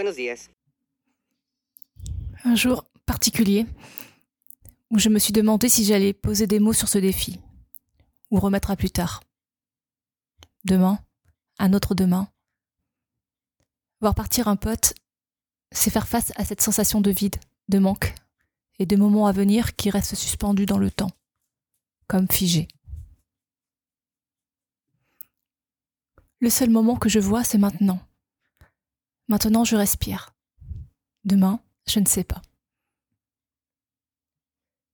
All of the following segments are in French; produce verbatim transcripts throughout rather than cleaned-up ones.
Buenos días. Un jour particulier où je me suis demandé si j'allais poser des mots sur ce défi ou remettre à plus tard. Demain, un autre demain. Voir partir un pote, c'est faire face à cette sensation de vide, de manque et de moments à venir qui restent suspendus dans le temps, comme figés. Le seul moment que je vois, c'est maintenant. Maintenant, je respire. Demain, je ne sais pas.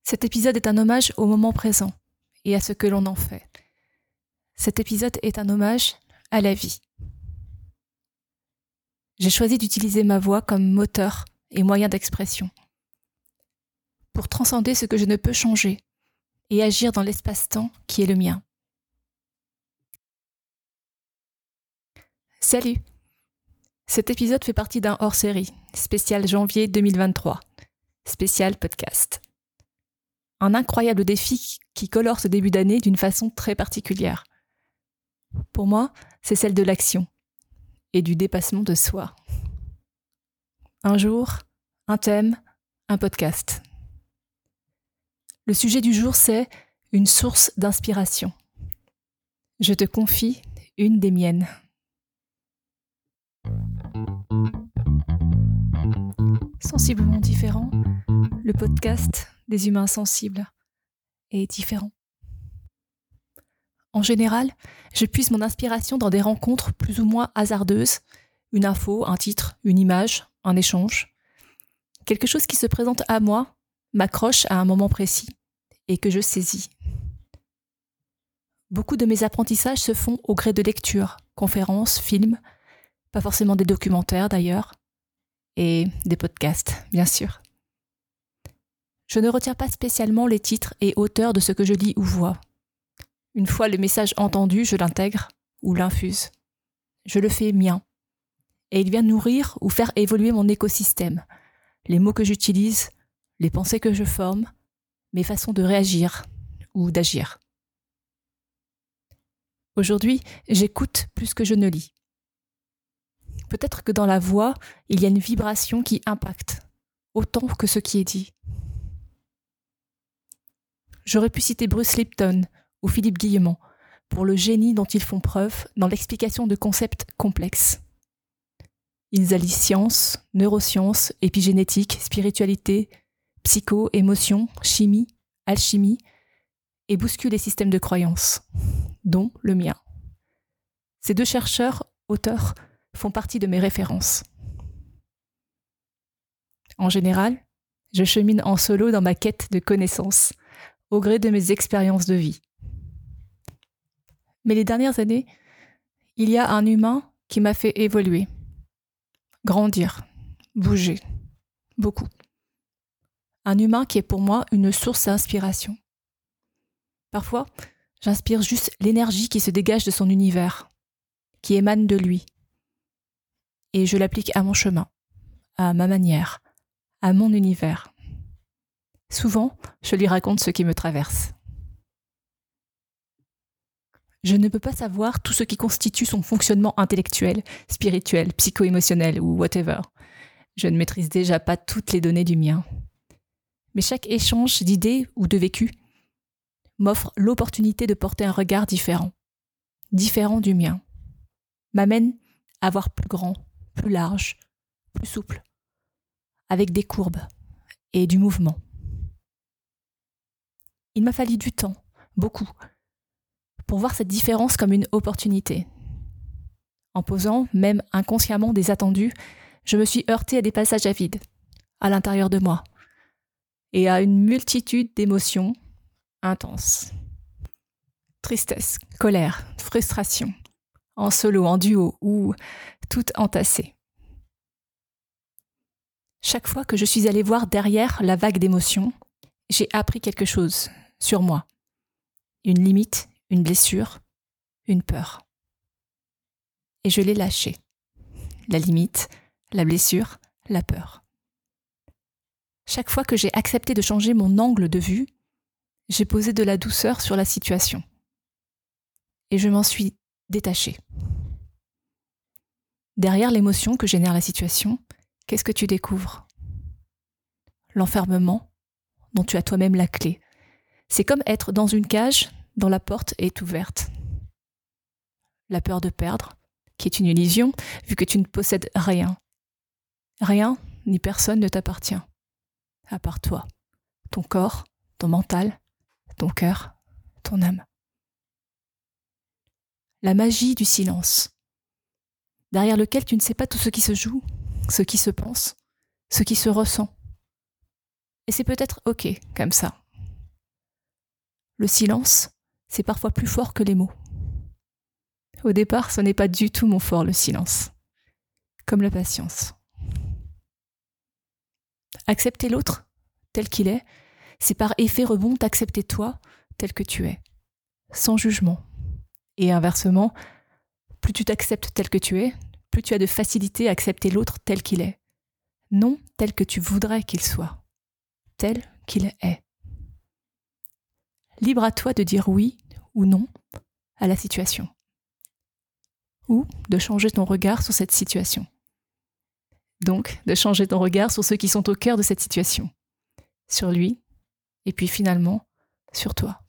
Cet épisode est un hommage au moment présent et à ce que l'on en fait. Cet épisode est un hommage à la vie. J'ai choisi d'utiliser ma voix comme moteur et moyen d'expression pour transcender ce que je ne peux changer et agir dans l'espace-temps qui est le mien. Salut! Cet épisode fait partie d'un hors-série, spécial janvier deux mille vingt-trois, spécial podcast. Un incroyable défi qui colore ce début d'année d'une façon très particulière. Pour moi, c'est celle de l'action et du dépassement de soi. Un jour, un thème, un podcast. Le sujet du jour, c'est une source d'inspiration. Je te confie une des miennes. Sensiblement différent, le podcast des humains sensibles est différent. En général, je puise mon inspiration dans des rencontres plus ou moins hasardeuses, une info, un titre, une image, un échange. Quelque chose qui se présente à moi m'accroche à un moment précis et que je saisis. Beaucoup de mes apprentissages se font au gré de lectures, conférences, films, pas forcément des documentaires d'ailleurs, et des podcasts, bien sûr. Je ne retiens pas spécialement les titres et auteurs de ce que je lis ou vois. Une fois le message entendu, je l'intègre ou l'infuse. Je le fais mien. Et il vient nourrir ou faire évoluer mon écosystème. Les mots que j'utilise, les pensées que je forme, mes façons de réagir ou d'agir. Aujourd'hui, j'écoute plus que je ne lis. Peut-être que dans la voix, il y a une vibration qui impacte, autant que ce qui est dit. J'aurais pu citer Bruce Lipton ou Philippe Guillemant pour le génie dont ils font preuve dans l'explication de concepts complexes. Ils allient science, neurosciences, épigénétique, spiritualité, psycho, émotion, chimie, alchimie et bousculent les systèmes de croyances, dont le mien. Ces deux chercheurs, auteurs, font partie de mes références. En général, je chemine en solo dans ma quête de connaissances, au gré de mes expériences de vie. Mais les dernières années, il y a un humain qui m'a fait évoluer, grandir, bouger, beaucoup. Un humain qui est pour moi une source d'inspiration. Parfois, j'inspire juste l'énergie qui se dégage de son univers, qui émane de lui. Et je l'applique à mon chemin, à ma manière, à mon univers. Souvent, je lui raconte ce qui me traverse. Je ne peux pas savoir tout ce qui constitue son fonctionnement intellectuel, spirituel, psycho-émotionnel ou whatever. Je ne maîtrise déjà pas toutes les données du mien. Mais chaque échange d'idées ou de vécu m'offre l'opportunité de porter un regard différent, différent du mien, m'amène à voir plus grand, plus large, plus souple, avec des courbes et du mouvement. Il m'a fallu du temps, beaucoup, pour voir cette différence comme une opportunité. En posant, même inconsciemment, des attendus, je me suis heurtée à des passages à vide, à l'intérieur de moi, et à une multitude d'émotions intenses. Tristesse, colère, frustration, en solo, en duo, ou toutes entassées. Chaque fois que je suis allée voir derrière la vague d'émotions, j'ai appris quelque chose sur moi. Une limite, une blessure, une peur. Et je l'ai lâchée. La limite, la blessure, la peur. Chaque fois que j'ai accepté de changer mon angle de vue, j'ai posé de la douceur sur la situation. Et je m'en suis détachée. Derrière l'émotion que génère la situation, qu'est-ce que tu découvres ? L'enfermement dont tu as toi-même la clé. C'est comme être dans une cage dont la porte est ouverte. La peur de perdre, qui est une illusion, vu que tu ne possèdes rien. Rien ni personne ne t'appartient, à part toi, ton corps, ton mental, ton cœur, ton âme. La magie du silence, derrière lequel tu ne sais pas tout ce qui se joue, ce qui se pense, ce qui se ressent. Et c'est peut-être ok comme ça. Le silence, c'est parfois plus fort que les mots. Au départ, ce n'est pas du tout mon fort, le silence. Comme la patience. Accepter l'autre, tel qu'il est, c'est par effet rebond t'accepter toi, tel que tu es, sans jugement. Et inversement, plus tu t'acceptes tel que tu es, plus tu as de facilité à accepter l'autre tel qu'il est. Non tel que tu voudrais qu'il soit, tel qu'il est. Libre à toi de dire oui ou non à la situation. Ou de changer ton regard sur cette situation. Donc, de changer ton regard sur ceux qui sont au cœur de cette situation. Sur lui, et puis finalement, sur toi.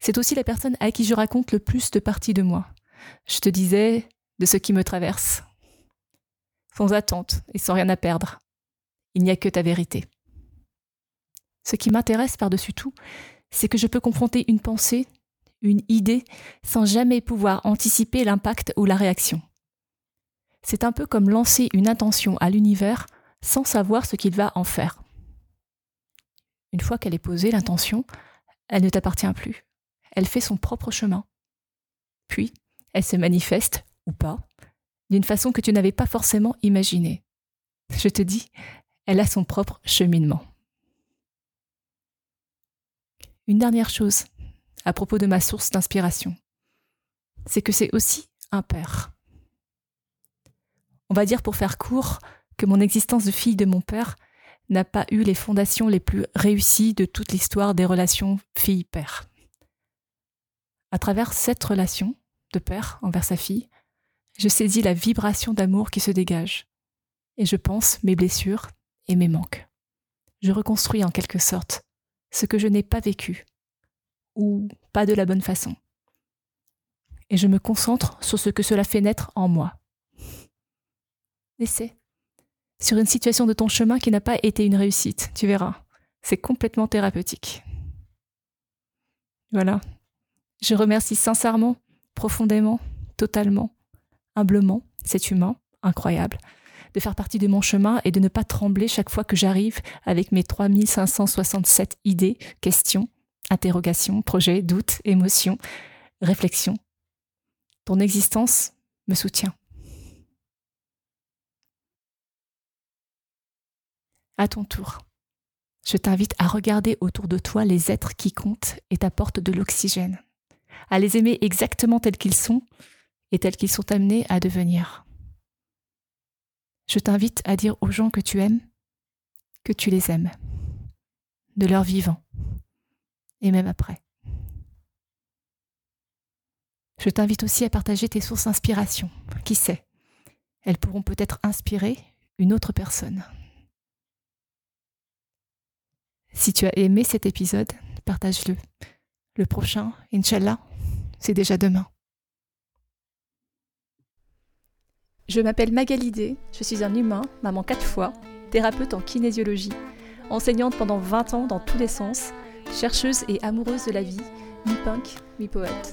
C'est aussi la personne à qui je raconte le plus de parties de moi. Je te disais de ce qui me traverse. Sans attente et sans rien à perdre. Il n'y a que ta vérité. Ce qui m'intéresse par-dessus tout, c'est que je peux confronter une pensée, une idée, sans jamais pouvoir anticiper l'impact ou la réaction. C'est un peu comme lancer une intention à l'univers sans savoir ce qu'il va en faire. Une fois qu'elle est posée, l'intention, elle ne t'appartient plus. Elle fait son propre chemin. Puis, elle se manifeste, ou pas, d'une façon que tu n'avais pas forcément imaginée. Je te dis, elle a son propre cheminement. Une dernière chose à propos de ma source d'inspiration, c'est que c'est aussi impair. On va dire pour faire court que mon existence de fille de mon père n'a pas eu les fondations les plus réussies de toute l'histoire des relations fille-père. À travers cette relation de père envers sa fille, je saisis la vibration d'amour qui se dégage et je pense mes blessures et mes manques. Je reconstruis en quelque sorte ce que je n'ai pas vécu ou pas de la bonne façon. Et je me concentre sur ce que cela fait naître en moi. Essaie. Sur une situation de ton chemin qui n'a pas été une réussite, tu verras. C'est complètement thérapeutique. Voilà. Je remercie sincèrement, profondément, totalement, humblement cet humain incroyable de faire partie de mon chemin et de ne pas trembler chaque fois que j'arrive avec mes trois mille cinq cent soixante-sept idées, questions, interrogations, projets, doutes, émotions, réflexions. Ton existence me soutient. À ton tour, je t'invite à regarder autour de toi les êtres qui comptent et t'apportent de l'oxygène, à les aimer exactement tels qu'ils sont et tels qu'ils sont amenés à devenir. Je t'invite à dire aux gens que tu aimes que tu les aimes, de leur vivant, et même après. Je t'invite aussi à partager tes sources d'inspiration. Qui sait, elles pourront peut-être inspirer une autre personne. Si tu as aimé cet épisode, partage-le. Le prochain, Inch'Allah, c'est déjà demain. Je m'appelle Magali D., je suis un humain, maman quatre fois, thérapeute en kinésiologie, enseignante pendant vingt ans dans tous les sens, chercheuse et amoureuse de la vie, mi-punk, mi-poète.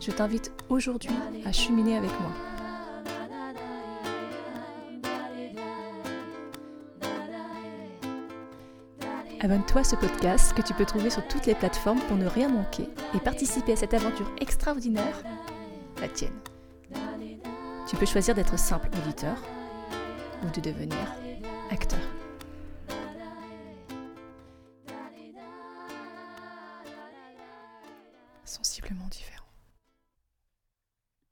Je t'invite aujourd'hui à cheminer avec moi. Abonne-toi à ce podcast que tu peux trouver sur toutes les plateformes pour ne rien manquer et participer à cette aventure extraordinaire, la tienne. Tu peux choisir d'être simple auditeur ou de devenir acteur.